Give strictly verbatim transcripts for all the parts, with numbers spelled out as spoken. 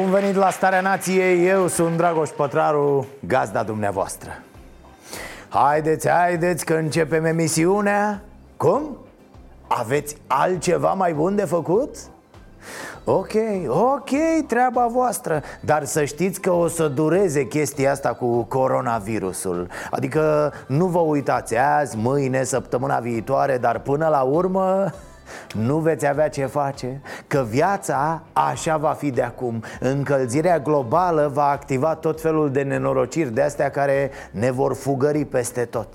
Bun venit la Starea Nației, eu sunt Dragoș Pătraru, gazda dumneavoastră. Haideți, haideți că începem emisiunea. Cum? Aveți altceva mai bun de făcut? Ok, ok, treaba voastră. Dar să știți că o să dureze chestia asta cu coronavirusul. Adică nu vă uitați azi, mâine, săptămâna viitoare, dar până la urmă... nu veți avea ce face, că viața așa va fi de acum. Încălzirea globală va activa tot felul de nenorociri de-astea care ne vor fugări peste tot.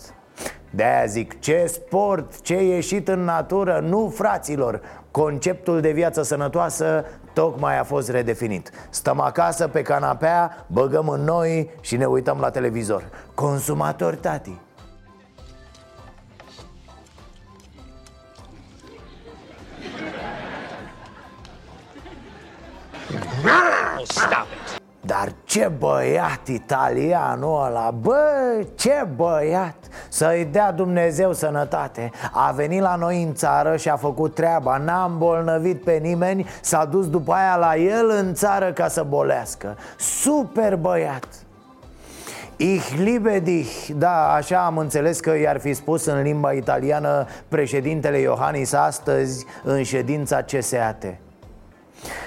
De-aia zic, ce sport, ce ieșit în natură, nu fraților. Conceptul de viață sănătoasă tocmai a fost redefinit. Stăm acasă pe canapea, băgăm în noi și ne uităm la televizor. Consumatori, tati. Dar ce băiat italianul ăla, bă, ce băiat! Să-i dea Dumnezeu sănătate. A venit la noi în țară și a făcut treaba, n-a îmbolnăvit pe nimeni, s-a dus după aia la el în țară ca să bolească. Super băiat! Ich liebe dich. Da, așa am înțeles că i-ar fi spus în limba italiană președintele Iohannis astăzi în ședința C S A T.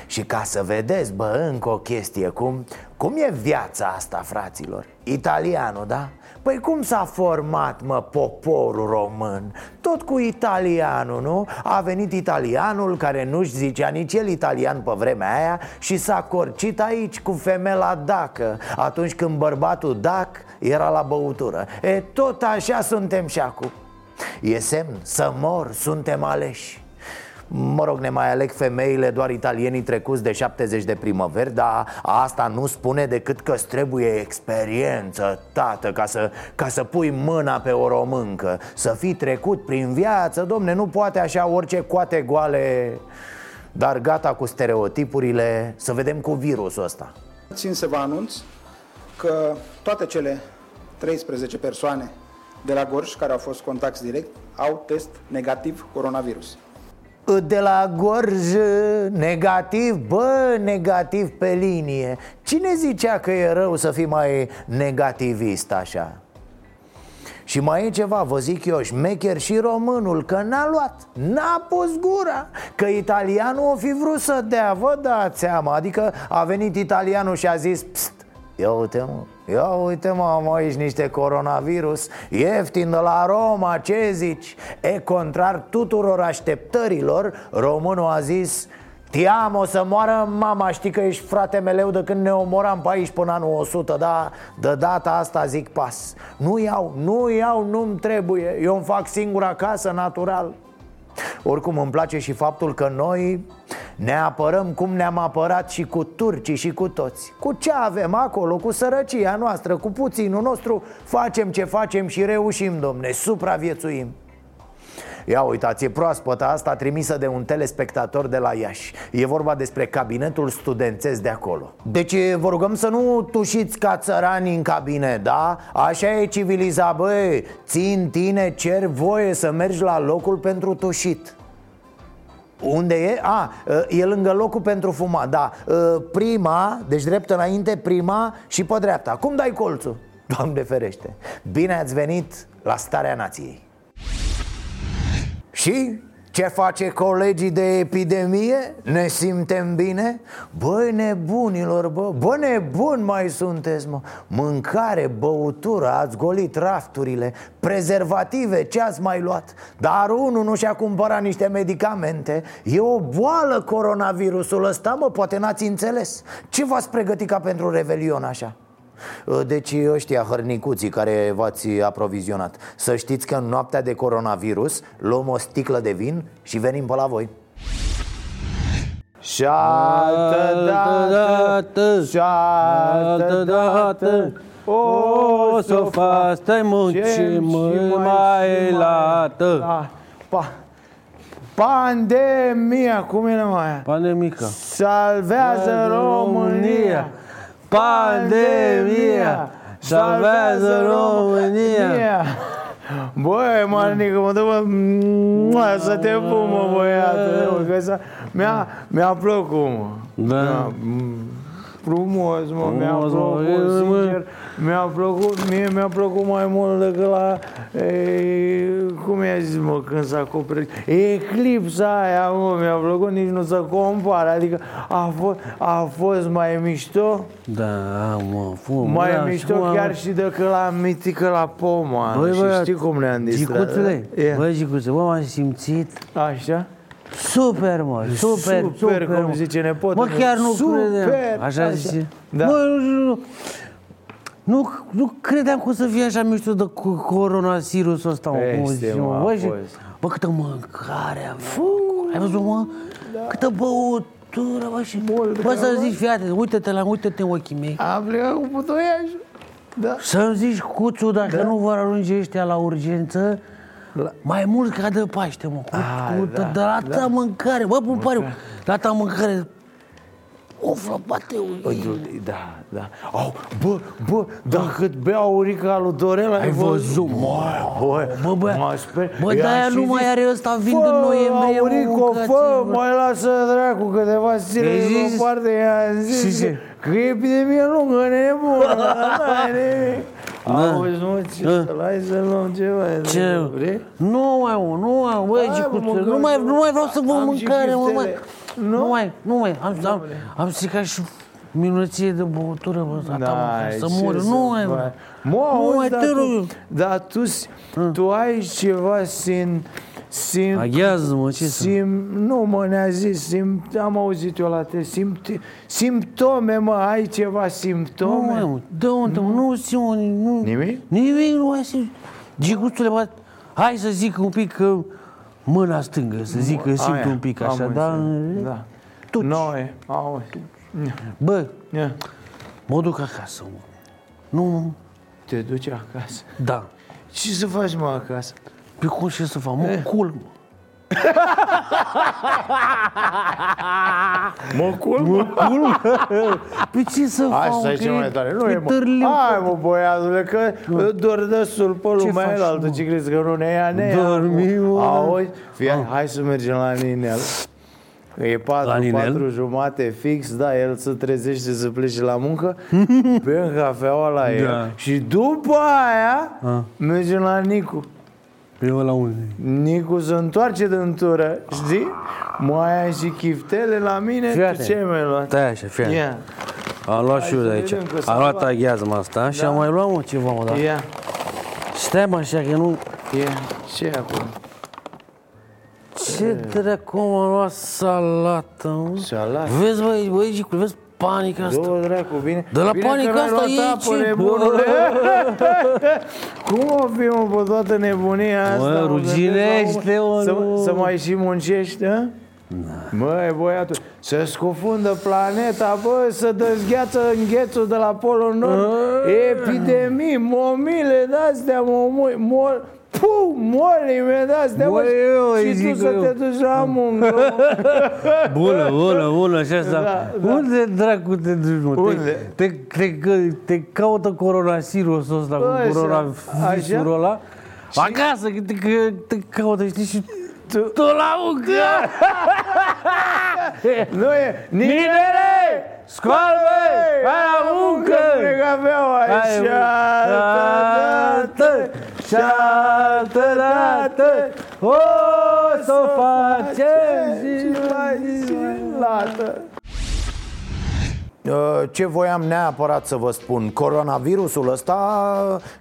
Și ca să vedeți, bă, încă o chestie, cum, cum e viața asta, fraților? Italianul, da? Păi cum s-a format, mă, poporul român? Tot cu italianul, nu? A venit italianul care nu-și zicea nici el italian pe vremea aia și s-a corcit aici cu femela dacă, atunci când bărbatul dac era la băutură. E, tot așa suntem și acum. E semn să mor, suntem aleși. Mă rog, ne mai aleg femeile doar italienii trecuți de șaptezeci de primăveri, dar asta nu spune decât că îți trebuie experiență, tată, ca să, ca să pui mâna pe o româncă. Să fii trecut prin viață, domne, nu poate așa orice coate goale. Dar gata cu stereotipurile, să vedem cu virusul ăsta. Țin să vă anunț că toate cele treisprezece persoane de la Gorj care au fost contacti direct au test negativ coronavirus. De la Gorj, negativ, bă, negativ pe linie. Cine zicea că e rău să fii mai negativist așa? Și mai e ceva, vă zic eu, șmecher și românul, că n-a luat, n-a pus gura. Că italianul o fi vrut să dea, vă dați seama. Adică a venit italianul și a zis, pst, ia uite-mă, ia uite-mă, am aici niște coronavirus ieftin de la Roma, ce zici? E, contrar tuturor așteptărilor, românul a zis, tiam, o să moară mama, știi că ești frate meleu de când ne omoram pe aici până anul o sută, dar de data asta zic pas. Nu iau, nu iau, nu-mi trebuie, eu îmi fac singur acasă, natural. Oricum îmi place și faptul că noi ne apărăm cum ne-am apărat și cu turcii și cu toți. Cu ce avem acolo, cu sărăcia noastră, cu puținul nostru, facem ce facem și reușim, domne, supraviețuim. Ia uitați, e proaspăta asta trimisă de un telespectator de la Iași. E vorba despre cabinetul studențesc de acolo. Deci vă rugăm să nu tușiți ca țărani în cabinet, da? Așa e civilizat, băi, țin tine, cer voie să mergi la locul pentru tușit. Unde e? A, e lângă locul pentru fumat, da. Prima, deci drept înainte, prima și pe dreapta. Cum dai colțul? Doamne ferește. Bine ați venit la Starea Nației. Și ce face colegii de epidemie? Ne simtem bine? Băi nebunilor, bă, bă nebuni mai sunteți, mă. Mâncare, băutură, ați golit rafturile, prezervative, ce ați mai luat? Dar unul nu și-a cumpărat niște medicamente. E o boală coronavirusul ăsta, mă, poate n-ați înțeles. Ce v-ați pregătit ca pentru Revelion așa? Deci ăștia hărnicuții care v-ați aprovizionat, să știți că în noaptea de coronavirus luăm o sticlă de vin și venim pe la voi. Și altă dată, și altă dată o să o faci, stai muncim mai lată. Pandemia, cum e numai? Pandemica. Salvează România. Pandemia. Salvează România. Băi, Marnică, mă duc, mă, să te pun, mă, băiatul. Mi-a, mi-a plăcut, mă. Da. Frumos, mă, mi-a plăcut, sincer. Mi-a plăcut, mie mi-a plăcut mai mult decât la, e, cum i-a zis, mă, când s-a acoperit. Eclipsa aia, mă, mi-a plăcut, nici nu se compara. Adică a fost, a fost mai mișto. Da, mă, fum. Mai da, mișto și chiar mă... și decât la mitică la Poma. Băi, bă, știi cum le-am distrat. Gicuțele, yeah. Băi, gicuțele, bă, m-am simțit. Așa? Super, mă, super, super, super cum mă. Zice nepotul. Mă, chiar nu super, credeam. Așa, așa zice. Da. Mă, nu, nu, nu, nu credeam cum să fie așa mișto de coronavirusul ăsta. Este, mă, mă, bă, bă, câtă mâncare am. Ai văzut, mă? Da. Câtă băutură, bă, și... Mult, bă, să-mi zici, fii atent, uite-te la, uite-te în ochii mei. Am plecat cu putoiașul. Da. Să-mi zici, Cuțu, dacă da. nu vor ajunge ăștia la urgență, la... mai mult ca de Paște, mă. Cu, a, cu, da, de la da. ta mâncare. Bă, pun pariu. La ta mâncare. Oflă, bate ui. Da, da. Au, bă, bă, dacă bea urica lui Dorel, ai văzut. Mă, bă, bă, mă sper. Bă, de-aia nu mai are ăsta, vin în noiembrie. Bă, Aurico, fă, mai lasă dracu câteva zile în o parte. I-am zis că epidemia lungă, nebună. Auzi, mă, ce să-l ai să luăm ceva. Ce? Nu mai, mă, nu mai, băi, Gicuțule. Nu mai vreau să vă mâncare, mă, mă. Nu? nu mai, nu mai, am, nu, am, am stricat și minunăție de băutură, bă, da, mă, să mor, nu, nu mai, bă. Nu mai, te rog. Dar tu, tu ai ceva sin, sim, aghează, mă, ce sim, nu, mă, ne-a zis, sim, am auzit eu la te, sim, simptome, mă, ai ceva simptome? Nu, mă, de unde, mă, nu simt, nu. Nimic? Nimic, nu ai simt. Gicuțule, bă, hai să zic un pic că... Mâna stângă, să zic că simt un pic așa, dar... Da. Tuci. Noi, auzi. Bă, yeah. mă duc acasă, mă. Nu... Te duci acasă? Da. Ce să faci, mă, acasă? Pe cum ce să fac? Mă, eh. culc, mă. Mă culc, mă? Mă culc, mă? Pe ce să fac? Asta e cel mai tare. Nu e, mă. Hai, mă, băiatule, că doar dăsul pe lumea el altă. Ce crezi că nu ne ia, ne ia? Dormi, mă. Auzi? Hai să mergem la Ninel. E patru, patru jumate fix, da, el se trezește să plece la muncă, bem cafeaua la el și după aia mergem la Nicu. Eu la unde? Nicu se întoarce din tură, știi? Mai ai și chiftele la mine, fii tu ce mi-ai luat? Stai așa, fii atent. Yeah. Am luat și eu de aici. Am luat aghiazma asta da. și am mai luat mă, ceva, mă, da. Yeah. Stai mă așa că nu... Yeah. Ce acum? Ce yeah. dracu am luat salată, mă? Salată? Vezi, băi, băi, Gicu, vezi? Panica asta. Două dracu, bine. De la bine panica asta e ce... Cum o fi, mă, pe toată nebunia asta? Mă, ruginește, mă, să, să mai și muncești, a? Măi, băiatul, se scufundă planeta, bă, se dezgheață înghețul de la Polul Nord. Epidemii, momile de-astea, mă, mor... Puh, mor imediat, de mă, și tu să eu. te duci la muncă. Bună, bună, bună, așa asta. Da, da. Unde, dracu, te duci, mă? Unde? Te, te, te, te caută coronavirusul ăsta, bă, cu coronavirusul ăla. Acasă, că te, că, te caută, știi, și tu, tu la muncă! Nu e, Ninele! Scoală, hai la muncă! Pune cafeaua aici! Și altă dată o s-o facem și mai zilată. Ce voiam neapărat să vă spun, coronavirusul ăsta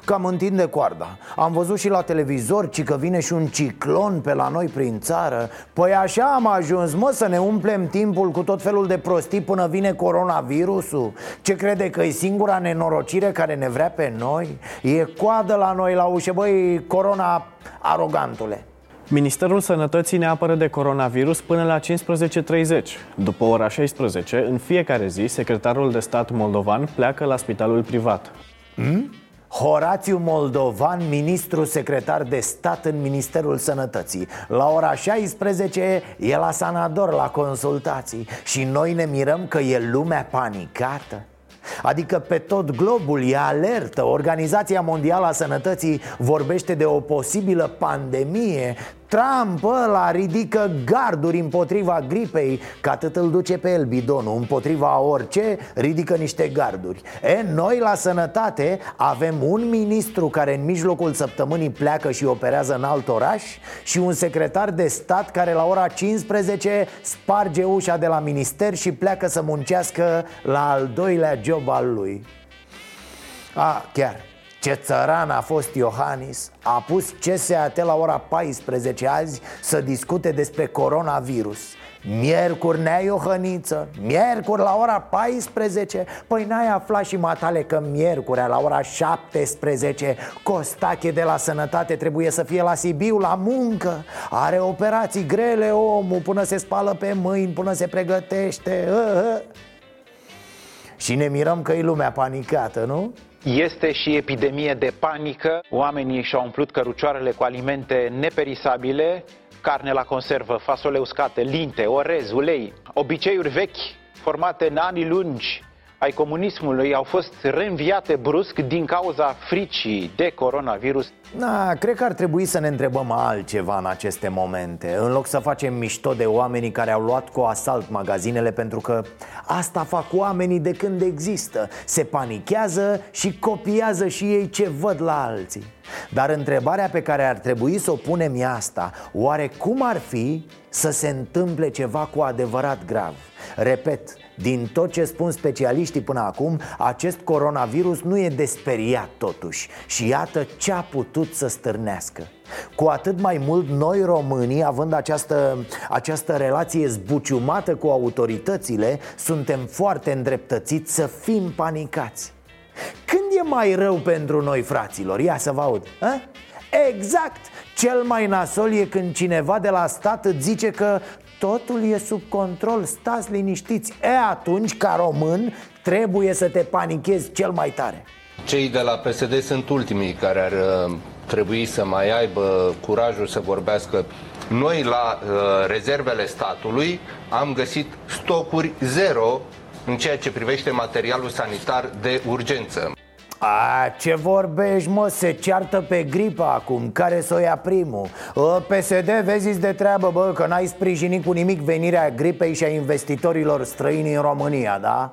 cam întinde coarda. Am văzut și la televizor, ci că vine și un ciclon pe la noi prin țară. Păi așa am ajuns, mă, să ne umplem timpul cu tot felul de prostii până vine coronavirusul. Ce crede că e singura nenorocire care ne vrea pe noi? E coadă la noi la ușă, băi, corona arogantule. Ministerul Sănătății ne apără de coronavirus până la cincisprezece treizeci. După ora șaisprezece, în fiecare zi, secretarul de stat moldovan pleacă la spitalul privat. Hmm? Horațiu Moldovan, ministru secretar de stat în Ministerul Sănătății. La ora șaisprezece e la Sanador la consultații. Și noi ne mirăm că e lumea panicată. Adică pe tot globul e alertă. Organizația Mondială a Sănătății vorbește de o posibilă pandemie. Trump ăla ridică garduri împotriva gripei, că atât îl duce pe el bidonul. Împotriva orice ridică niște garduri. E, noi la sănătate avem un ministru care în mijlocul săptămânii pleacă și operează în alt oraș și un secretar de stat care la ora cincisprezece sparge ușa de la minister și pleacă să muncească la al doilea job al lui. A, chiar, ce țăran a fost Iohannis. A pus C S A T la ora paisprezece azi să discute despre coronavirus. Miercuri nea Iohăniță, miercuri la ora paisprezece. Păi n-ai aflat și matale că miercurea la ora șaptesprezece Costache de la Sănătate trebuie să fie la Sibiu la muncă. Are operații grele omul, până se spală pe mâini, până se pregătește. Și ne mirăm că e lumea panicată, nu? Este și epidemie de panică. Oamenii și-au umplut cărucioarele cu alimente neperisabile, carne la conservă, fasole uscate, linte, orez, ulei. Obiceiuri vechi, formate în anii lungi ai comunismului, au fost reînviate brusc din cauza fricii de coronavirus. Na, cred că ar trebui să ne întrebăm altceva în aceste momente. În loc să facem mișto de oamenii care au luat cu asalt magazinele, pentru că asta fac oamenii de când există. Se panichează și copiază și ei ce văd la alții. Dar întrebarea pe care ar trebui să o punem e asta: oare cum ar fi să se întâmple ceva cu adevărat grav? Repet, din tot ce spun specialiștii până acum, acest coronavirus nu e de speriat totuși. Și iată ce a putut să stârnească. Cu atât mai mult noi românii, având această, această relație zbuciumată cu autoritățile, suntem foarte îndreptățiți să fim panicați. Când e mai rău pentru noi, fraților? Ia să vă aud. A? Exact! Cel mai nasol e când cineva de la stat îți zice că totul e sub control, stați liniștiți. E, atunci, ca român, trebuie să te panichezi cel mai tare. Cei de la P S D sunt ultimii care ar trebui să mai aibă curajul să vorbească. Noi, la uh, rezervele statului, am găsit stocuri zero în ceea ce privește materialul sanitar de urgență. A, ce vorbești, mă, se ceartă pe gripa acum, care să o ia primul? P S D, vezi-ți de treabă, bă, că n-ai sprijinit cu nimic venirea gripei și a investitorilor străini în România, da?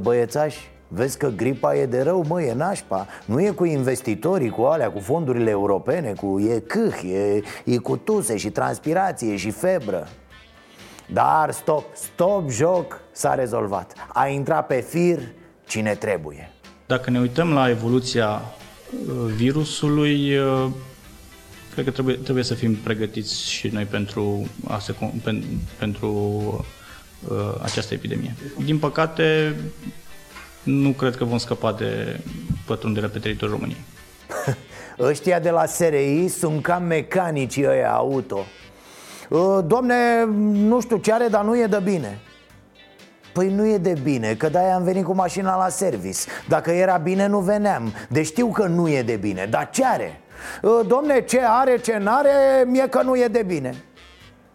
Băiețași, vezi că gripa e de rău, mă, e nașpa. Nu e cu investitorii, cu alea, cu fondurile europene, cu e câh, e, e cu tuse și transpirație și febră. Dar stop, stop joc, s-a rezolvat. A intrat pe fir cine trebuie. Dacă ne uităm la evoluția virusului, cred că trebuie, trebuie să fim pregătiți și noi pentru, a se, pentru această epidemie. Din păcate, nu cred că vom scăpa de pătrunderea pe teritoriul României. Ăștia de la S R I sunt cam mecanicii ăia auto. Doamne, nu știu ce are, dar nu e de bine. Păi nu e de bine, că de-aia am venit cu mașina la service. Dacă era bine, nu veneam. Deci știu că nu e de bine, dar ce are? Domne, ce are, ce n-are, mie că nu e de bine.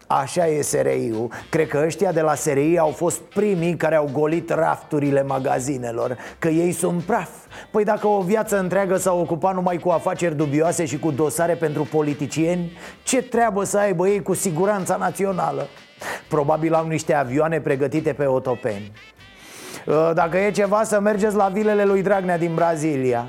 Așa e S R I-ul. Cred că ăștia de la S R I au fost primii care au golit rafturile magazinelor, că ei sunt praf. Păi dacă o viață întreagă s-a ocupat numai cu afaceri dubioase și cu dosare pentru politicieni, ce treabă să aibă ei cu siguranța națională? Probabil au niște avioane pregătite pe Otopeni. Dacă e ceva, să mergeți la vilele lui Dragnea din Brazilia.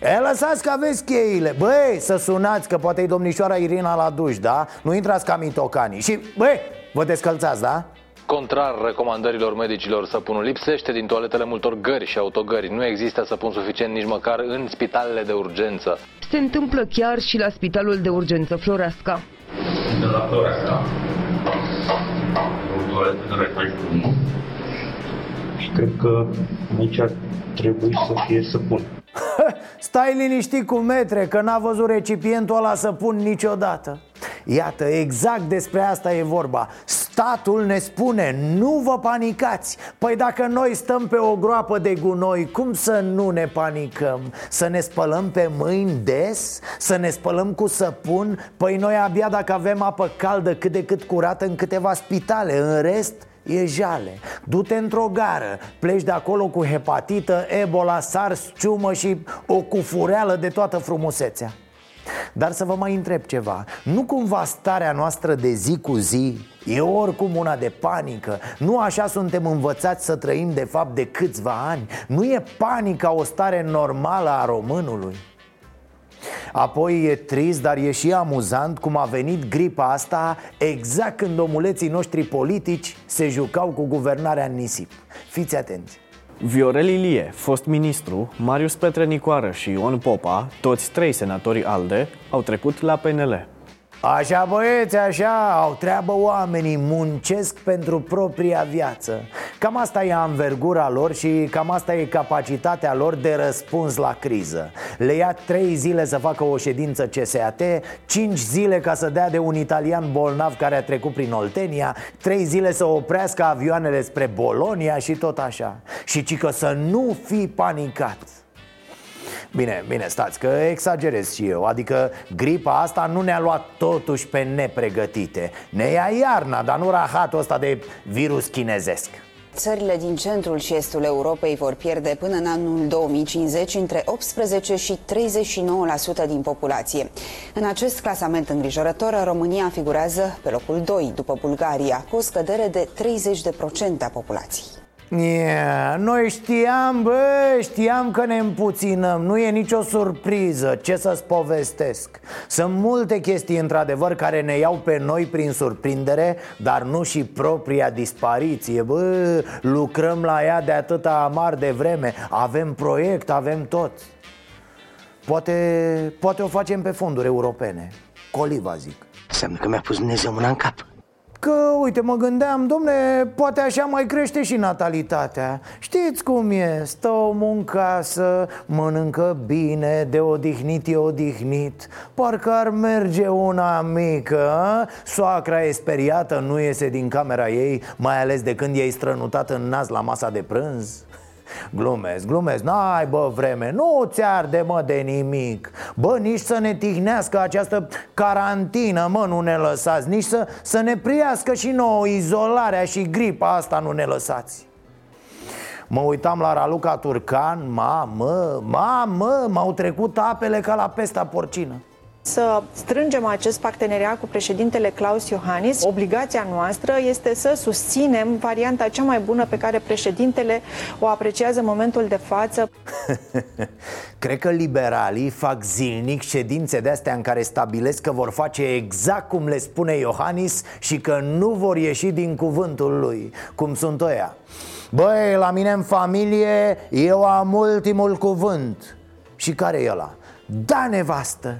E, lăsați că aveți cheile. Băi, să sunați că poate e domnișoara Irina la duș, da? Nu intrați ca mitocanii. Și, băi, vă descălțați, da? Contrar recomandărilor medicilor, săpunul lipsește din toaletele multor gări și autogări. Nu există săpun suficient nici măcar în spitalele de urgență. Se întâmplă chiar și la spitalul de urgență Floreasca. De la Floreasca. Cred că aici ar trebui să fie săpun. Stai liniștit cu metre, că n-a văzut recipientul ăla să pun niciodată. Iată, exact despre asta e vorba. Statul ne spune, nu vă panicați. Păi dacă noi stăm pe o groapă de gunoi, cum să nu ne panicăm? Să ne spălăm pe mâini des? Să ne spălăm cu săpun? Păi noi abia dacă avem apă caldă cât de cât curată în câteva spitale. În rest... e jale. Du-te într-o gară, pleci de acolo cu hepatită, ebola, SARS, ciumă și o cufureală de toată frumusețea. Dar să vă mai întreb ceva. Nu cumva starea noastră de zi cu zi e oricum una de panică? Nu așa suntem învățați să trăim de fapt de câțiva ani? Nu e panica o stare normală a românului? Apoi e trist, dar e și amuzant cum a venit gripa asta exact când omuleții noștri politici se jucau cu guvernarea în nisip. Fiți atenți! Viorel Ilie, fost ministru, Marius Petre Nicoară și Ion Popa, toți trei senatorii ALDE, au trecut la P N L. Așa băieți, așa, au treabă oamenii, muncesc pentru propria viață. Cam asta e anvergura lor și cam asta e capacitatea lor de răspuns la criză. Le ia trei zile să facă o ședință C S A T, cinci zile ca să dea de un italian bolnav care a trecut prin Oltenia, trei zile să oprească avioanele spre Bologna și tot așa. Și cică să nu fii panicat. Bine, bine, stați, că exagerez și eu. Adică gripa asta nu ne-a luat totuși pe nepregătite. Ne ia iarna, dar nu rahatul ăsta de virus chinezesc. Țările din centrul și estul Europei vor pierde până în anul două mii cincizeci între optsprezece și treizeci și nouă la sută din populație. În acest clasament îngrijorător, România figurează pe locul doi, după Bulgaria, cu o scădere de treizeci la sută a populației. Yeah, noi știam, bă, știam că ne împuținăm, nu e nicio surpriză, ce să-ți povestesc. Sunt multe chestii, într-adevăr, care ne iau pe noi prin surprindere, dar nu și propria dispariție, bă, lucrăm la ea de atâta amar de vreme, avem proiect, avem tot. Poate, poate o facem pe fonduri europene, coliva zic. Înseamnă că mi-a pus Dumnezeu mâna în cap. Că, uite, mă gândeam, domne, poate așa mai crește și natalitatea. Știți cum e, stă omul în casă, mănâncă bine, de odihnit e odihnit. Parcă ar merge una mică, a? Soacra e speriată, nu iese din camera ei, mai ales de când i-ai strănutat în nas la masa de prânz. Glumesc, glumesc, n-ai bă vreme, nu ți arde mă de nimic. Bă, nici să ne tihnească această carantină, mă, nu ne lăsați. Nici să, să ne priască și nouă izolarea și gripa asta, nu ne lăsați. Mă uitam la Raluca Turcan, mamă, mamă, m-au trecut apele ca la pesta porcină. Să strângem acest parteneriat cu președintele Klaus Iohannis. Obligația noastră este să susținem varianta cea mai bună pe care președintele o apreciază în momentul de față. Cred că liberalii fac zilnic ședințe de-astea în care stabilesc că vor face exact cum le spune Iohannis și că nu vor ieși din cuvântul lui. Cum sunt ăia? Băi, la mine în familie eu am ultimul cuvânt. Și care e ăla? Da, nevastă!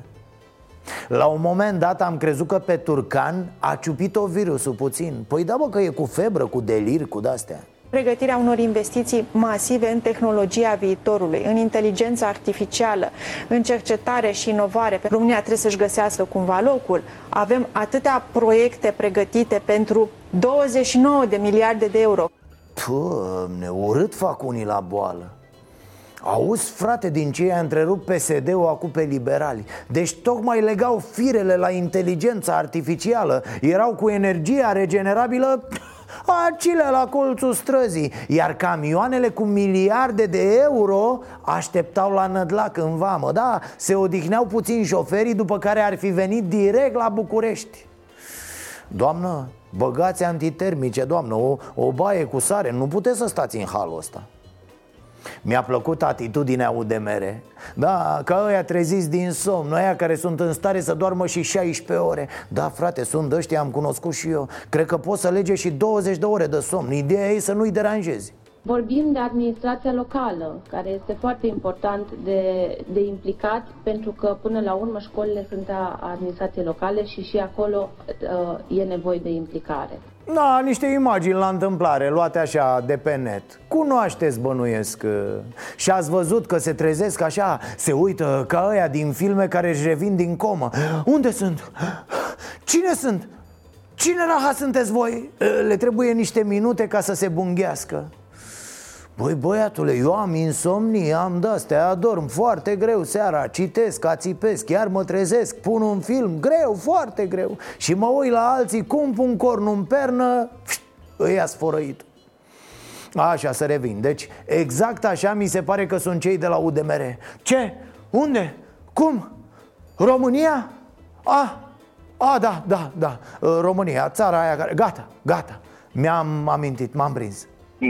La un moment dat am crezut că pe Turcan a ciupit-o virusul puțin. Păi da bă că e cu febră, cu delir, cu de-astea. Pregătirea unor investiții masive în tehnologia viitorului, în inteligența artificială, în cercetare și inovare. România trebuie să-și găsească cumva locul. Avem atâtea proiecte pregătite pentru douăzeci și nouă de miliarde de euro. Doamne, urât fac unii la boală. Auzi, frate, din ce i-a întrerupt P S D-ul acum pe liberali. Deci tocmai legau firele la inteligența artificială. Erau cu energia regenerabilă acile la colțul străzii. Iar camioanele cu miliarde de euro așteptau la Nădlac în vamă. Da, se odihneau puțin șoferii, după care ar fi venit direct la București. Doamnă, băgați antitermice, doamnă, o, o baie cu sare. Nu puteți să stați în halul ăsta. Mi-a plăcut atitudinea U D M R. Da, ca ăia treziți din somn, ăia care sunt în stare să doarmă și șaisprezece ore. Da, frate, sunt ăștia, am cunoscut și eu. Cred că poți să lege și douăzeci de ore de somn. Ideea e să nu-i deranjezi. Vorbim de administrația locală, care este foarte important de, de implicat, pentru că până la urmă școlile sunt a administrației locale și și acolo uh, e nevoie de implicare. Da, niște imagini la întâmplare, luate așa de pe net. Cunoașteți, bănuiesc. Și ați văzut că se trezesc așa, se uită ca ăia din filme care își revin din comă. Unde sunt? Cine sunt? Cine raha sunteți voi? Le trebuie niște minute ca să se bunghească. Băi, băiatule, eu am insomnie, am de-astea, adorm foarte greu seara, citesc, ațipesc, chiar mă trezesc, pun un film, greu, foarte greu. Și mă uit la alții cum pun cornul în pernă, îi a sfărăit. Așa, să revin, deci exact așa mi se pare că sunt cei de la U D M R. Ce? Unde? Cum? România? A, a, da, da, da, România, țara aia care... Gata, gata, mi-am amintit, m-am prins.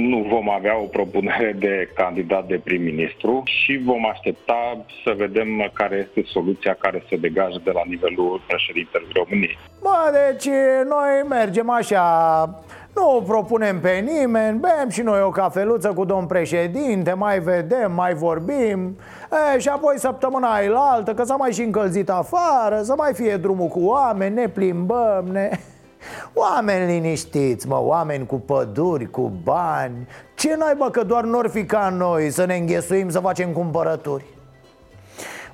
Nu vom avea o propunere de candidat de prim-ministru și vom aștepta să vedem care este soluția care se degajă de la nivelul președintelui României. Bă, deci noi mergem așa, nu propunem pe nimeni, bem și noi o cafeluță cu domn președinte, mai vedem, mai vorbim. E, și apoi săptămâna ailaltă, că s-a mai și încălzit afară, să mai fie drumul cu oameni, ne plimbăm, ne... Oameni liniștiți, mă, oameni cu păduri, cu bani. Ce n-ai, bă, că doar n-or fi ca noi să ne înghesuim să facem cumpărături.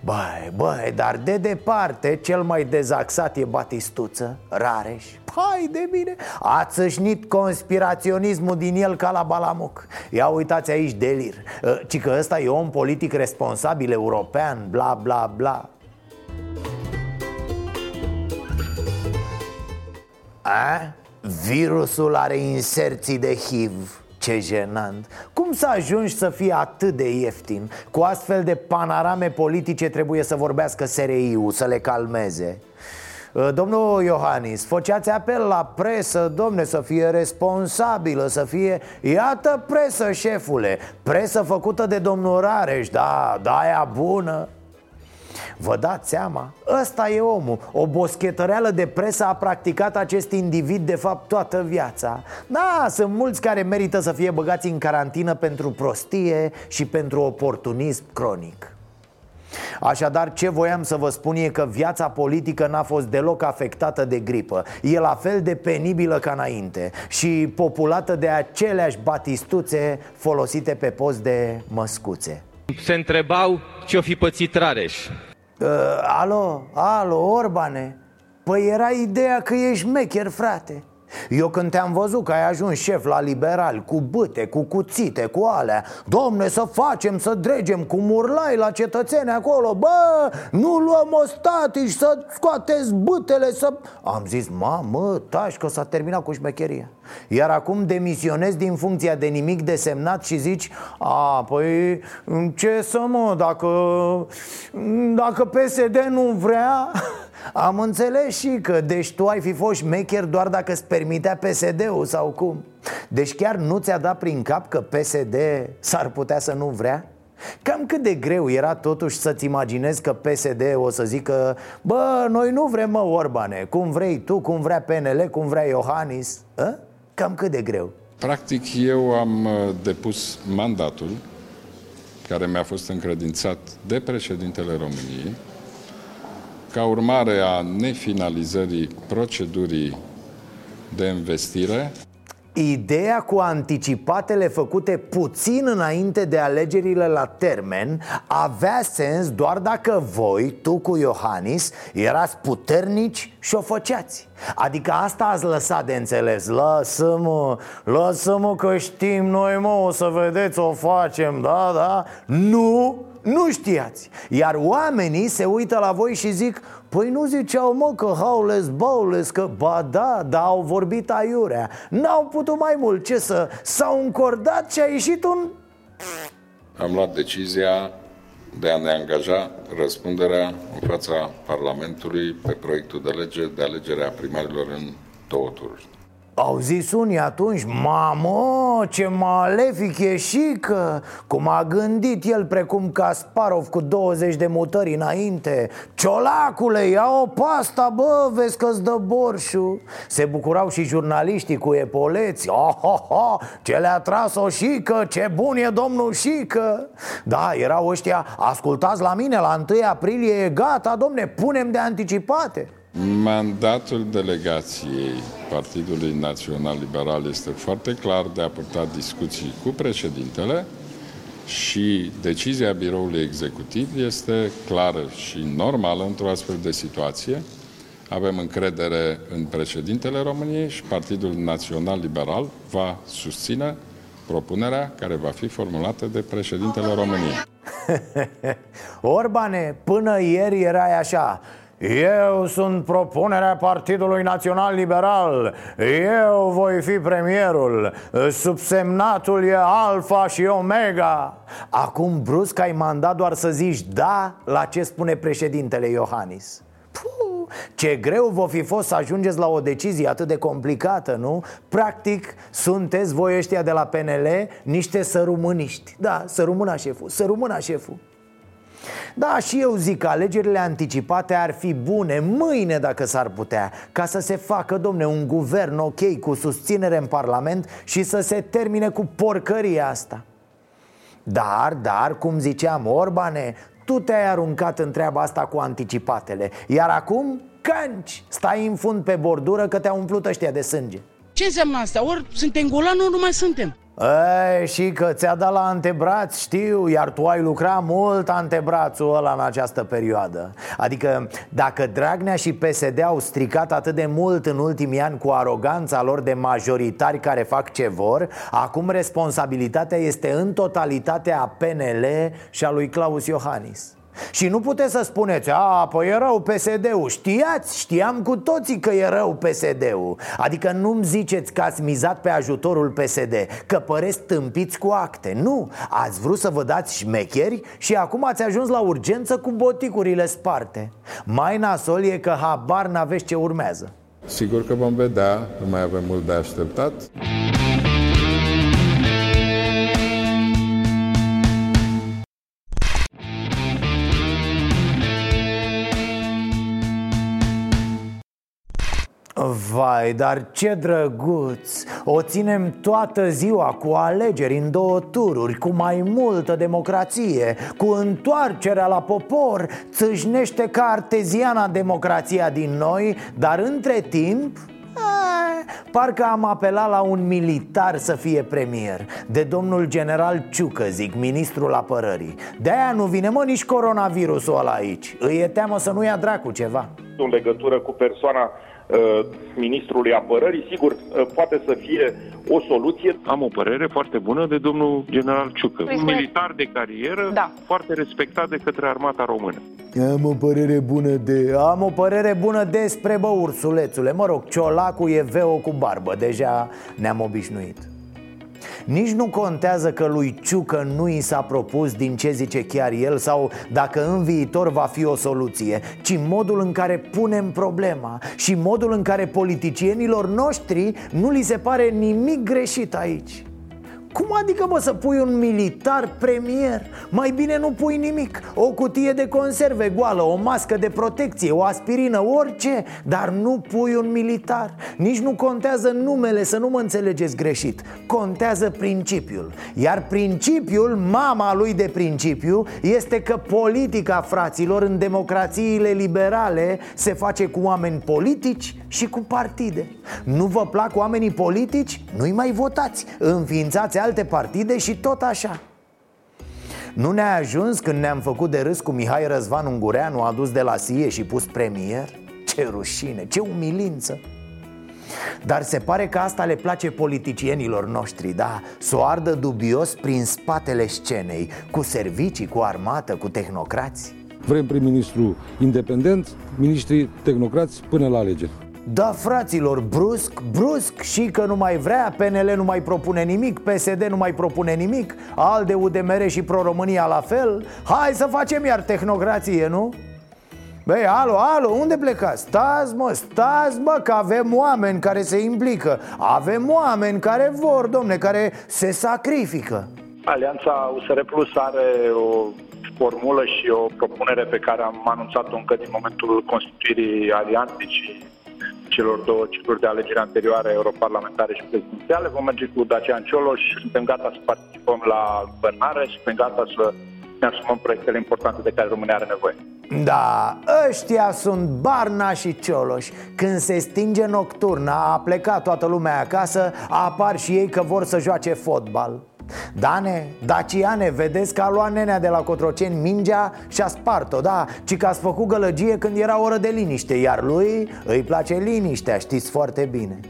Băi, băi, dar de departe cel mai dezaxat e Batistuță, Rareș. Hai de bine, a țâșnit conspiraționismul din el ca la balamuc. Ia uitați aici, delir, ci că ăsta e om politic responsabil european, bla, bla, bla. A? Virusul are inserții de H I V. Ce jenant! Cum să ajungi să fii atât de ieftin? Cu astfel de panorame politice trebuie să vorbească S R I-ul, să le calmeze. Domnul Iohannis, făceați apel la presă, domne, să fie responsabilă, să fie... Iată presă, șefule, presă făcută de domnul Rareș, da, da, aia bună. Vă dați seama? Ăsta e omul. O boschetăreală de presă a practicat acest individ de fapt toată viața. Da, sunt mulți care merită să fie băgați în carantină pentru prostie și pentru oportunism cronic. Așadar, ce voiam să vă spun e că viața politică n-a fost deloc afectată de gripă. E la fel de penibilă ca înainte și populată de aceleași batistuțe folosite pe post de măscuțe. Se întrebau ce-o fi pățit Rareș. Uh, alo, alo, Orbane, păi era ideea că ești mecher, frate. Eu când te-am văzut că ai ajuns șef la liberal, cu bâte, cu cuțite, cu alea, domne, să facem, să dregem, cu murlai la cetățeni acolo, bă, nu luăm ostatici, să scoateți bâtele, să... Am zis, mamă, taci că s-a terminat cu șmecheria. Iar acum demisionezi din funcția de nimic desemnat și zici, a, păi, ce să mă, dacă, dacă P S D nu vrea... Am înțeles și că, deci tu ai fi fost șmecher doar dacă îți permitea P S D-ul sau cum? Deci chiar nu ți-a dat prin cap că P S D s-ar putea să nu vrea? Cam cât de greu era totuși să-ți imaginezi că P S D o să zică, bă, noi nu vrem, mă, Orbane, cum vrei tu, cum vrea P N L, cum vrea Iohannis. A? Cam cât de greu. Practic eu am depus mandatul care mi-a fost încredințat de președintele României ca urmare a nefinalizării procedurii de investire. Ideea cu anticipatele făcute puțin înainte de alegerile la termen avea sens doar dacă voi, tu cu Iohannis, erați puternici și o făceați. Adică asta ați lăsat de înțeles. Lasă-mă, lasă-mă că știm noi, mă, o să vedeți, o facem, da, da. Nu, nu știați. Iar oamenii se uită la voi și zic, păi nu ziceau, mă, că haules, baules, că ba da, dar au vorbit aiurea. N-au putut mai mult, ce să, s-au încordat și a ieșit un... Am luat decizia de a ne angaja răspunderea în fața Parlamentului pe proiectul de lege de alegerea primarilor în două tururi. Au zis unii atunci, mamă, ce malefic e și că cum a gândit el, precum Kasparov cu douăzeci de mutări înainte. Ciolacule, ia-o pasta, bă, vezi că-ți dă borșul. Se bucurau și jurnaliștii cu epoleți. Oh, oh, oh, ce le-a tras-o Ciucă, ce bun e domnul Ciucă. Da, erau ăștia, ascultați la mine, la întâi aprilie e gata, domne, punem de anticipate. Mandatul delegației Partidului Național Liberal este foarte clar de a purta discuții cu președintele și decizia biroului executiv este clară și normală într-o astfel de situație. Avem încredere în președintele României și Partidul Național Liberal va susține propunerea care va fi formulată de președintele României. Orbane, până ieri erai așa: eu sunt propunerea Partidului Național Liberal, eu voi fi premierul, subsemnatul e alfa și omega. Acum brusc ai mandat doar să zici da la ce spune președintele Iohannis. Puh, ce greu v-o fi fost să ajungeți la o decizie atât de complicată, nu? Practic sunteți voi ăștia de la P N L niște sărumâniști. Da, sărumâna șeful, sărumâna șeful. Da, și eu zic că alegerile anticipate ar fi bune mâine dacă s-ar putea, ca să se facă, domne, un guvern ok cu susținere în Parlament și să se termine cu porcăria asta. Dar, dar, cum ziceam, Orbane, tu te-ai aruncat în treaba asta cu anticipatele, iar acum, canci, stai în fund pe bordură că te-au umplut ăștia de sânge. Ce înseamnă asta? Ori suntem golani, ori nu mai suntem. Ei, și că ți-a dat la antebraț, știu, iar tu ai lucrat mult antebrațul ăla în această perioadă. Adică dacă Dragnea și P S D au stricat atât de mult în ultimii ani cu aroganța lor de majoritari care fac ce vor, acum responsabilitatea este în totalitate a P N L și a lui Klaus Iohannis. Și nu puteți să spuneți: a, păi e rău P S D-ul. Știați, știam cu toții că e rău P S D-ul. Adică nu-mi ziceți că ați mizat pe ajutorul P S D, că păreți tâmpiți cu acte. Nu, ați vrut să vă dați șmecheri și acum ați ajuns la urgență cu boticurile sparte. Mai nasol e că habar n-aveți ce urmează. Sigur că vom vedea, nu mai avem mult de așteptat. Vai, dar ce drăguț! O ținem toată ziua cu alegeri în două tururi, cu mai multă democrație, cu întoarcerea la popor. Țâșnește ca arteziana democrația din noi, dar între timp... parcă am apelat la un militar să fie premier. De domnul general Ciucă, zic, ministrul apărării. De-aia nu vine, mă, nici coronavirusul ăla aici. Îi e teamă să nu ia dracu ceva. În legătură cu persoana uh, ministrului apărării, sigur, uh, poate să fie o soluție. Am o părere foarte bună de domnul general Ciucă. Un militar de carieră, da, foarte respectat de către armata română. Am o părere bună de... Am o părere bună despre, bă, ursulețule. Mă rog, Ciolacu e veo cu barbă, deja ne-am obișnuit. Nici nu contează că lui Ciucă nu i s-a propus din ce zice chiar el sau dacă în viitor va fi o soluție, ci modul în care punem problema și modul în care politicienilor noștri nu li se pare nimic greșit aici. Cum adică, bă, să pui un militar premier? Mai bine nu pui nimic. O cutie de conserve goală, o mască de protecție, o aspirină, orice. Dar nu pui un militar. Nici nu contează numele, să nu mă înțelegeți greșit. Contează principiul. Iar principiul, mama lui de principiu, este că politica, fraților, în democrațiile liberale se face cu oameni politici și cu partide. Nu vă plac oamenii politici? Nu-i mai votați. Înființați alte partide și tot așa. Nu ne-a ajuns când ne-am făcut de râs cu Mihai Răzvan Ungureanu, adus de la S I E și pus premier? Ce rușine, ce umilință! Dar se pare că asta le place politicienilor noștri, da? S-o ardă dubios prin spatele scenei, cu servicii, cu armată, cu tehnocrați. Vrem prim-ministru independent, miniștri tehnocrați până la alegeri. Da, fraților, brusc, brusc, și că nu mai vrea, P N L nu mai propune nimic, P S D nu mai propune nimic, ALDE, U D M R și ProRomânia la fel. Hai să facem iar tehnocrație, nu? Băi, alo, alo, unde plecați? Stați, mă, stați, bă, că avem oameni care se implică, avem oameni care vor, domne, care se sacrifică. Alianța U S R Plus are o formulă și o propunere pe care am anunțat-o încă din momentul constituirii alianței și celor două cicluri de alegeri anterioare, europarlamentare și prezidențiale. Vom merge cu Dacian Cioloș, suntem gata să participăm la guvernare, suntem gata să ne asumăm proiectele importante de care România are nevoie. Da, ăștia sunt Barna și Cioloș. Când se stinge nocturna, a plecat toată lumea acasă, apar și ei că vor să joace fotbal. Dane, Daciane, vedeți că a luat nenea de la Cotroceni mingea și a spart-o, da? Ci că ați făcut gălăgie când era oră de liniște, iar lui îi place liniștea, știți foarte bine.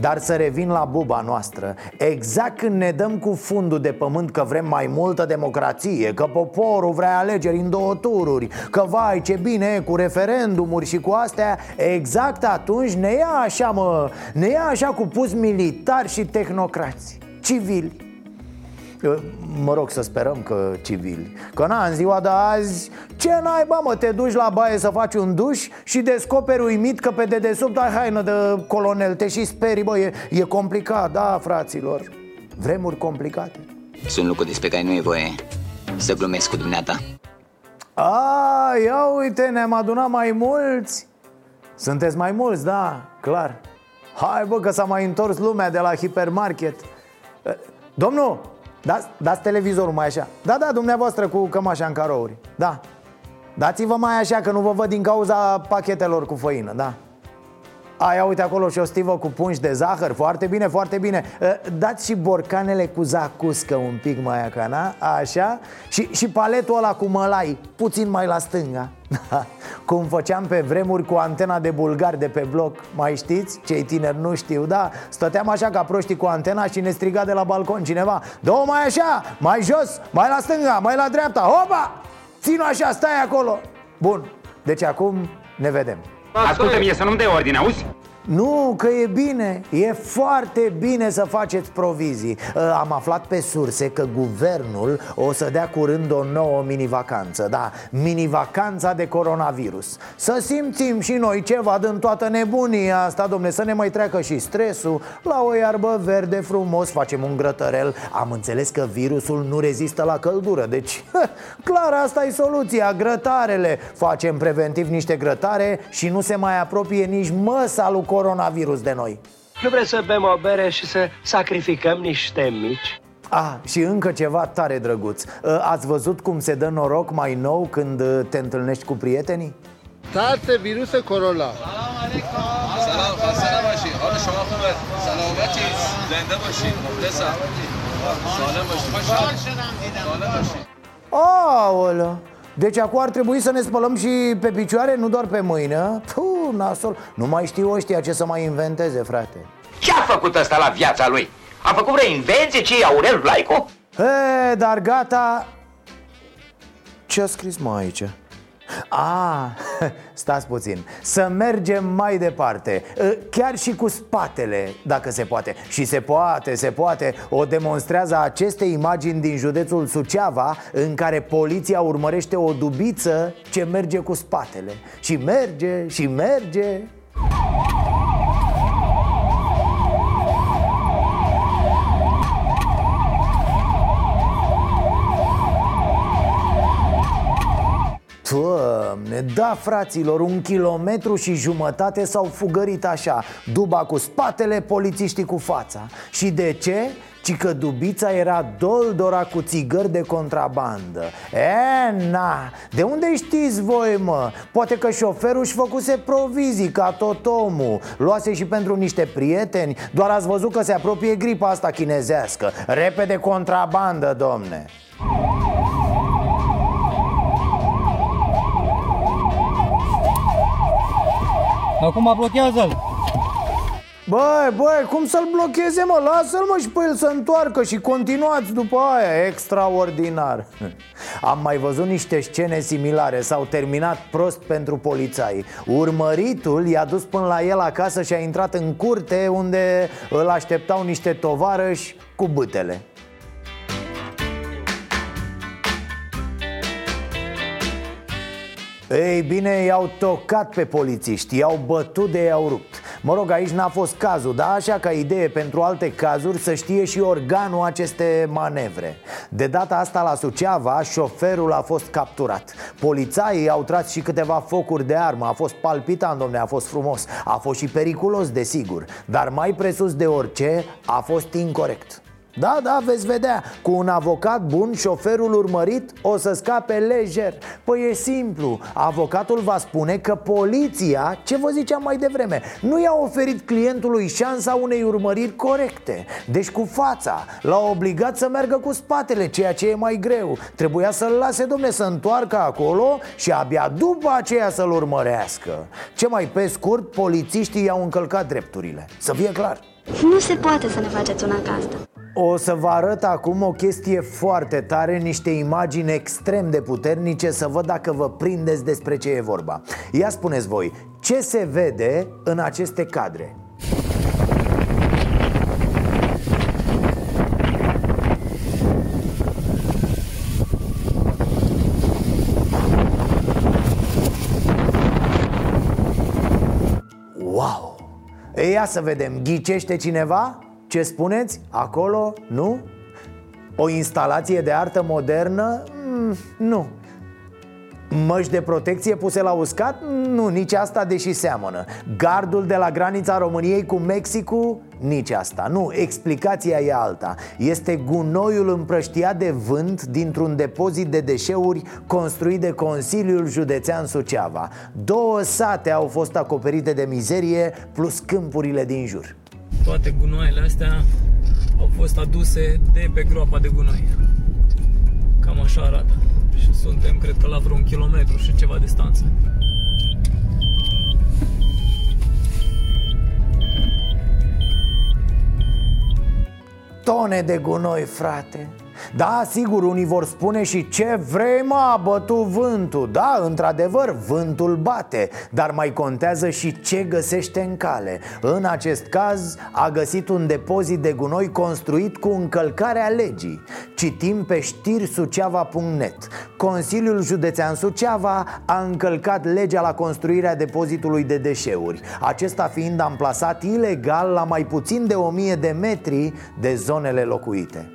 Dar să revin la buba noastră. Exact când ne dăm cu fundul de pământ că vrem mai multă democrație, că poporul vrea alegeri în două tururi, că vai ce bine cu referendumuri și cu astea, exact atunci ne ia așa, mă, ne ia așa cu pus militari și tehnocrați, civili. Mă rog să sperăm că civili. Că na, în ziua de azi, ce naiba, mă, te duci la baie să faci un duș și descoperi uimit că pe dedesubt ai haină de colonel. Te și sperii, bă, e, e complicat, da, fraților. Vremuri complicate. Sunt lucruri despre care nu e voie să glumesc cu dumneata. A, ia uite, ne-am adunat mai mulți. Sunteți mai mulți, da, clar. Hai, bă, că s-a mai întors lumea de la hipermarket. Domnul, dați, dați televizorul mai așa. Da, da, dumneavoastră cu cămașa în carouri. Da. Dați-vă mai așa că nu vă văd din cauza pachetelor cu făină, da. Aia, uite acolo și o stivă cu pungi de zahăr. Foarte bine, foarte bine. Dați și borcanele cu zacuscă un pic mai acana, așa. Și, și paletul ăla cu mălai, puțin mai la stânga. Cum făceam pe vremuri cu antena de bulgari de pe bloc. Mai știți? Cei tineri nu știu, da? Stăteam așa ca proștii cu antena și ne striga de la balcon cineva: dă-o mai așa, mai jos, mai la stânga, mai la dreapta, hopa! Ținu așa, stai acolo. Bun, deci acum ne vedem. Ascultă-mi, să nu-mi dai ordine, auzi? Nu, că e bine, e foarte bine să faceți provizii. Am aflat pe surse că guvernul o să dea curând o nouă mini-vacanță. Da, mini-vacanța de coronavirus. Să simțim și noi ceva din toată nebunia asta, domne, să ne mai treacă și stresul. La o iarbă verde frumos facem un grătărel. Am înțeles că virusul nu rezistă la căldură, deci clar asta e soluția, grătarele. Facem preventiv niște grătare și nu se mai apropie nici măsa lui coronavirus de noi. Nu vrem să bem o bere și să sacrificăm niște mici? Ah, și încă ceva tare drăguț. Ați văzut cum se dă noroc mai nou când te întâlnești cu prietenii? Tate, virusul corona. Salam aleikum. Salam, salam bashi. Ana shoma khabar. Salamatiz. Zinde bashi. Muqtesa. Salam bashi. Salam bashi. Aoleu. Deci acum ar trebui să ne spălăm și pe picioare, nu doar pe mâină. Puh, nasol. Nu mai știu ăștia ce să mai inventeze, frate. Ce-a făcut ăsta la viața lui? A făcut vreo invenție? Ce-i Aurel Vlaicu? E, dar gata. Ce-a scris, mă, aici? A, stați puțin. Să mergem mai departe, chiar și cu spatele, dacă se poate. Și se poate, se poate. O demonstrează aceste imagini din județul Suceava, în care poliția urmărește o dubiță ce merge cu spatele. Și merge, și merge. Doamne, da, fraților, un kilometru și jumătate s-au fugărit așa. Duba cu spatele, polițiștii cu fața. Și de ce? Ci că dubița era doldora cu țigări de contrabandă. E, na, de unde știți voi, mă? Poate că șoferul își făcuse provizii ca tot omul. Luase și pentru niște prieteni. Doar ați văzut că se apropie gripa asta chinezească. Repede contrabandă, domne. Acum blochează-l. Băi, băi, cum să-l blocheze, mă? Lasă-l, mă, și pe el să întoarcă și continuați după aia. Extraordinar. Am mai văzut niște scene similare. S-au terminat prost pentru polițai. Urmăritul i-a dus până la el acasă și a intrat în curte, unde îl așteptau niște tovarăși cu bâtele. Ei bine, i-au tocat pe polițiști, i-au bătut de i-au rupt. Mă rog, aici n-a fost cazul, dar așa ca idee pentru alte cazuri să știe și organul aceste manevre. De data asta la Suceava, șoferul a fost capturat. Polițaii au tras și câteva focuri de armă, a fost palpitant, domne, a fost frumos. A fost și periculos, desigur, dar mai presus de orice, a fost incorect. Da, da, veți vedea, cu un avocat bun, șoferul urmărit o să scape lejer. Păi e simplu, avocatul va spune că poliția, ce vă ziceam mai devreme, nu i-a oferit clientului șansa unei urmăriri corecte. Deci cu fața, l-a obligat să meargă cu spatele, ceea ce e mai greu. Trebuia să-l lase, domne, să întoarcă acolo și abia după aceea să-l urmărească. Ce mai pe scurt, polițiștii i-au încălcat drepturile, să fie clar. Nu se poate să ne faceți una ca asta. O să vă arăt acum o chestie foarte tare, niște imagini extrem de puternice, să văd dacă vă prindeți despre ce e vorba. Ia spuneți voi, ce se vede în aceste cadre? Wow! Ia să vedem, ghicește cineva? Ce spuneți? Acolo? Nu? O instalație de artă modernă? Mm, nu. Măști de protecție puse la uscat? Nu, nici asta, deși seamănă. Gardul de la granița României cu Mexicul? Nici asta, nu, explicația e alta. Este gunoiul împrăștiat de vânt dintr-un depozit de deșeuri construit de Consiliul Județean Suceava. Două sate au fost acoperite de mizerie, plus câmpurile din jur. Toate gunoaiele astea au fost aduse de pe groapa de gunoi. Cam așa arată. Și suntem, cred că, la vreun kilometru și ceva distanță. Tone de gunoi, frate. Da, sigur, unii vor spune și ce vrei, mă, a bătut vântul. Da, într-adevăr, vântul bate, dar mai contează și ce găsește în cale. În acest caz, a găsit un depozit de gunoi construit cu încălcarea legii. Citim pe știri suceava punct net. Consiliul Județean Suceava a încălcat legea la construirea depozitului de deșeuri, acesta fiind amplasat ilegal la mai puțin de o mie de metri de zonele locuite.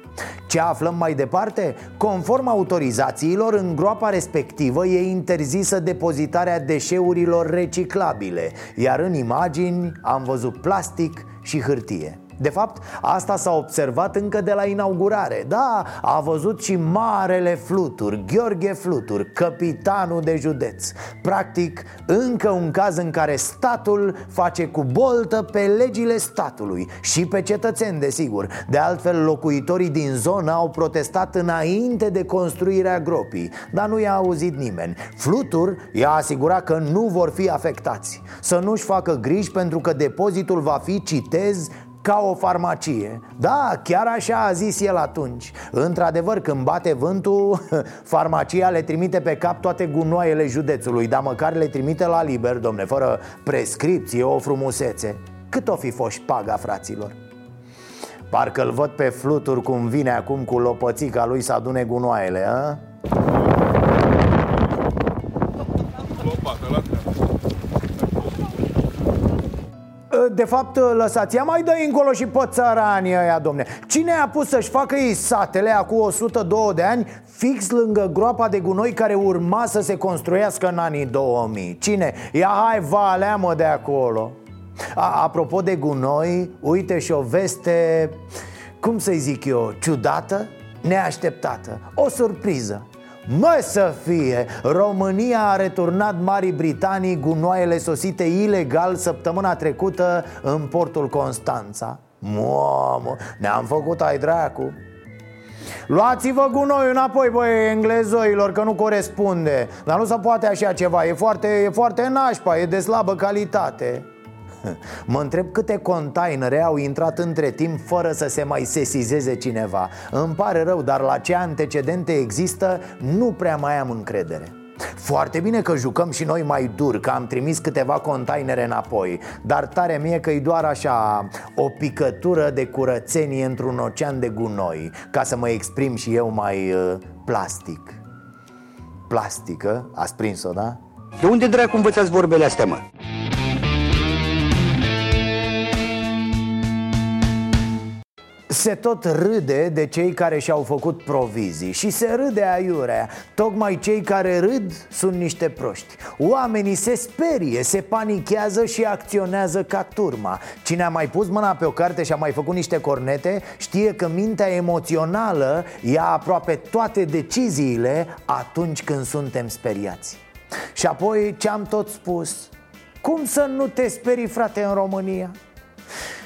Ce aflăm mai departe? Conform autorizațiilor, în groapa respectivă e interzisă depozitarea deșeurilor reciclabile, iar în imagini am văzut plastic și hârtie. De fapt, asta s-a observat încă de la inaugurare. Da, a văzut și marele Flutur, Gheorghe Flutur, căpitanul de județ. Practic, încă un caz în care statul face cu boltă pe legile statului și pe cetățeni, desigur. De altfel, locuitorii din zonă au protestat înainte de construirea gropii, dar nu i-a auzit nimeni. Flutur i-a asigurat că nu vor fi afectați, să nu-și facă griji pentru că depozitul va fi, citez, ca o farmacie. Da, chiar așa a zis el atunci. Într-adevăr, când bate vântul, farmacia le trimite pe cap toate gunoaiele județului, dar măcar le trimite la liber, domne, fără prescripție, o frumusețe. Cât o fi fost șpaga, fraților? Parcă-l văd pe Flutur cum vine acum cu lopățica lui să adune gunoaiele, a? De fapt, lăsați-a, mai dă-i încolo și pe țăranii ăia, domne. Cine a pus să-și facă ei satele acum o sută doi de ani fix lângă groapa de gunoi care urma să se construiască în anii două mii? Cine? Ia hai, valea, mă, de acolo. A, apropo de gunoi, uite și o veste, cum să-i zic eu, ciudată, neașteptată, o surpriză. Mă să fie! România a returnat Marii Britanii gunoaiele sosite ilegal săptămâna trecută în portul Constanța. Mamă, ne-am făcut ai dracu! Luați-vă gunoiul înapoi, băi, englezoilor, că nu corespunde. Dar nu se poate așa ceva, e foarte, e foarte nașpa, e de slabă calitate. Mă întreb câte containere au intrat între timp fără să se mai sesizeze cineva. Îmi pare rău, dar la ce antecedente există, nu prea mai am încredere. Foarte bine că jucăm și noi mai dur, că am trimis câteva containere înapoi, dar tare mie că e doar așa o picătură de curățenie într-un ocean de gunoi, ca să mă exprim și eu mai uh, plastic. Plastică? Ați prins-o, da? De unde dracu învățați vorbele astea, mă? Se tot râde de cei care și-au făcut provizii și se râde aiurea. Tocmai cei care râd sunt niște proști. Oamenii se sperie, se panichează și acționează ca turma. Cine a mai pus mâna pe o carte și a mai făcut niște cornete știe că mintea emoțională ia aproape toate deciziile atunci când suntem speriați. Și apoi ce-am tot spus? Cum să nu te sperii, frate, în România?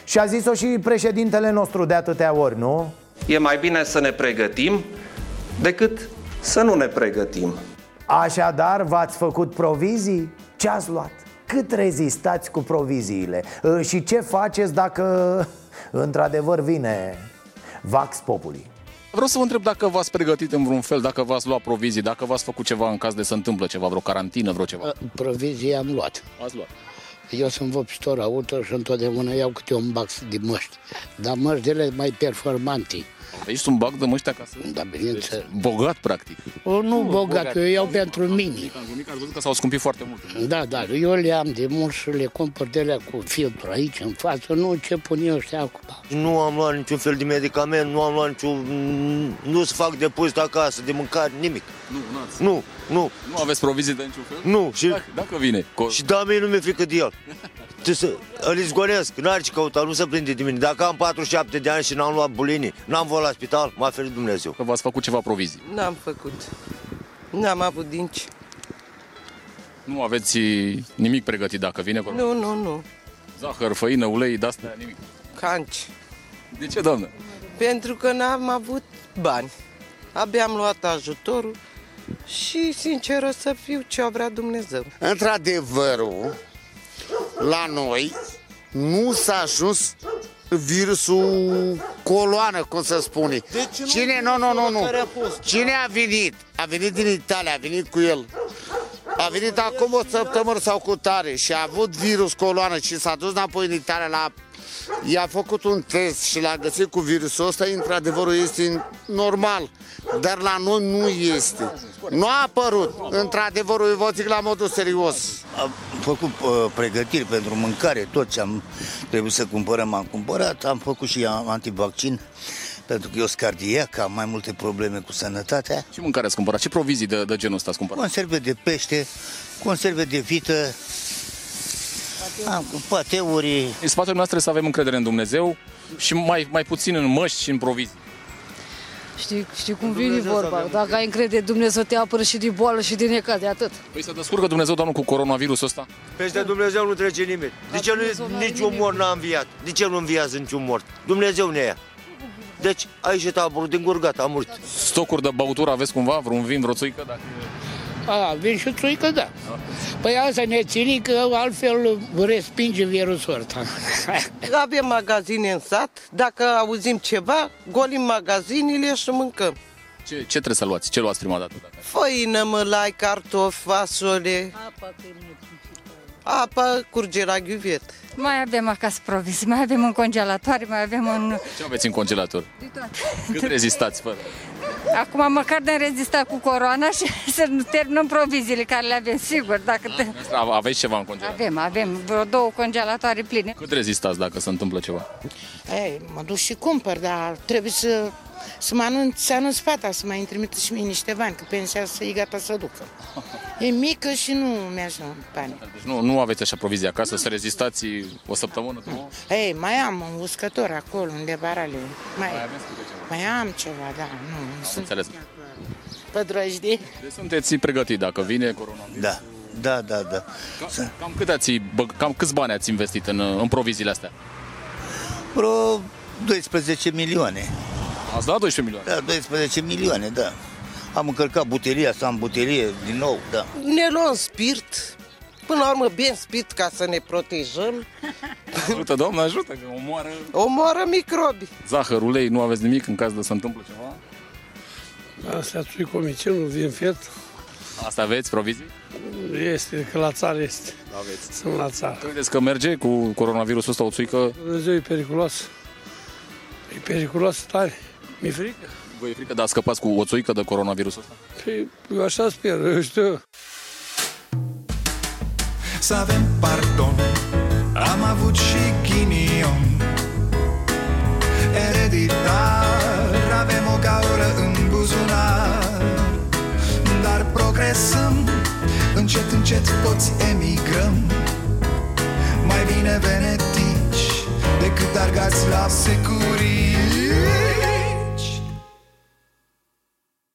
Și a zis-o și președintele nostru de atâtea ori, nu? E mai bine să ne pregătim decât să nu ne pregătim. Așadar, v-ați făcut provizii? Ce ați luat? Cât rezistați cu proviziile? Și ce faceți dacă într-adevăr vine Vax Populi? Vreau să vă întreb dacă v-ați pregătit în vreun fel, dacă v-ați luat provizii, dacă v-ați făcut ceva în caz de se întâmplă ceva, vreo carantină, vreo ceva. Provizii am luat. Ați luat. Eu sunt vopsitor auto și întotdeauna iau câte un bag de măști, dar măștile mai performante. Ești un bag de măști acasă? Da, bineînțeles. Bogat, practic. O, nu bogat, bogat, eu iau pentru mine. Bunica ați văzut că s-au scumpit foarte mult. Da, da, eu le am de mult și le cumpăr de alea cu filtru aici, în față, nu ce pun eu ăștia acum. Nu am luat niciun fel de medicament, nu am luat niciun... Nu-ți fac depozit acasă, de mâncare, nimic. Nu, n-ați. Nu. Nu. Nu aveți provizii de niciun fel? Nu. Și dacă, dacă vine. Co- și da, mie nu mi-e frică de el. Îl izgonesc, n-are ce căuta, nu se prinde de mine. Dacă am patruzeci și șapte de ani și n-am luat bulinii, n-am vorbit la spital, m-a ferit Dumnezeu. Că v-ați făcut ceva provizii? N-am făcut. N-am avut din ce. Nu aveți nimic pregătit dacă vine? Corona? Nu, nu, nu. Zahăr, făină, ulei, de-astea, nimic? Canci. De ce, doamnă? Pentru că n-am avut bani. Abia am luat ajutorul. Și, sincer, o să fiu ce-o vrea Dumnezeu. Într-adevărul, la noi nu s-a ajuns virusul coloană, cum se spune. Deci Cine, nu, nu, nu, nu. Cine a venit? A venit din Italia, a venit cu el. A venit acum o săptămână sau cu tare și a avut virus coloană și s-a dus înapoi în Italia la... I-a făcut un test și l-a găsit cu virusul ăsta, într-adevărul este normal, dar la noi nu este. Nu a apărut, într-adevărul, vă zic la modul serios. Am făcut uh, pregătiri pentru mâncare, tot ce am trebuit să cumpărăm am cumpărat, am făcut și antivaccin, pentru că eu sunt cardiac, am mai multe probleme cu sănătatea. Ce mâncare ați cumpărat? Ce provizii de, de genul ăsta ați cumpărat? Conserve de pește, conserve de vită. Am pateuri. În spatele noastră să avem încredere în Dumnezeu și mai, mai puțin în măști și în provizii. Știi, știi cum vine vorba, dacă ai încredere, Dumnezeu te apără și din boală și din necaz, de atât. Păi se descurcă Dumnezeu, doamnă, cu coronavirusul ăsta? Peste Dumnezeu nu trece nimeni. De ce nu, niciun mort n-a înviat? De ce nu înviază niciun mort? Dumnezeu ne ia. Deci aici e taborul din gurgat, a murit. Stocuri de băutură aveți cumva? Vreun vin, vreo țuică? Dacă... A, vin și țuică, da. Păi asta ne ține, că altfel respinge virusul ăsta. Avem magazine în sat, dacă auzim ceva, golim magazinile și mâncăm. Ce, ce trebuie să luați? Ce luați prima dată? Făină, mălai, cartofi, fasole. Apa, Apa curge la ghiuvet. Mai avem acasă provizii, mai avem în congelatoare, mai avem în... Ce aveți în congelator? De toate. Cât rezistați fără? Acum măcar ne-am rezistat cu corona și să nu terminăm proviziile care le avem, sigur. Dacă te... Aveți ceva în congelator? Avem, avem vreo două congelatoare pline. Cât rezistați dacă se întâmplă ceva? Ei, mă duc și cumpăr, dar trebuie să, să mă anunț, să anunț fata, să mai trimită și mie niște bani, că pensia e gata să ducă. E mică și nu mi-așa bani. Deci nu, nu aveți așa provizii acasă, să rezistați o săptămână? Nu. Ei, mai am un uscător acolo, unde barale. Mai, mai aveți câte ceva? Mai am ceva, da. Nu, am înțeles. Pădrojdii. Deci sunteți pregătiți dacă vine coronavirus? Da, da, da, da. Cam, cam, cât ați, cam câți bani ați investit în, în proviziile astea? Vreo doisprezece milioane. Ați dat doisprezece milioane? Da, doisprezece milioane, da. Am încărcat butelia, să am butelie din nou, da. Ne luăm spirit, până la urmă, bine spirit ca să ne protejăm. Ajută, doamnă, ajută, că omoară... Omoară microbi. Zahăr, ulei, nu aveți nimic în caz de să întâmplă ceva? Astea țui comicenul, vin fet. Asta aveți, provizii? Este, că la țară este. Aveți. Sunt la țară. Credeți că merge cu coronavirusul ăsta o țuică? Dumnezeu, e periculos. E periculos tare. Mi-e frică. Vă e frică de a scăpați cu o țuică de coronavirusul ăsta? Păi, eu așa sper, eu știu. Să avem pardon, am avut și ghinion. meditar, avem o gaură în buzunar, dar progresăm, încet, încet toți emigrăm. Mai bine venetici decât argați la securii.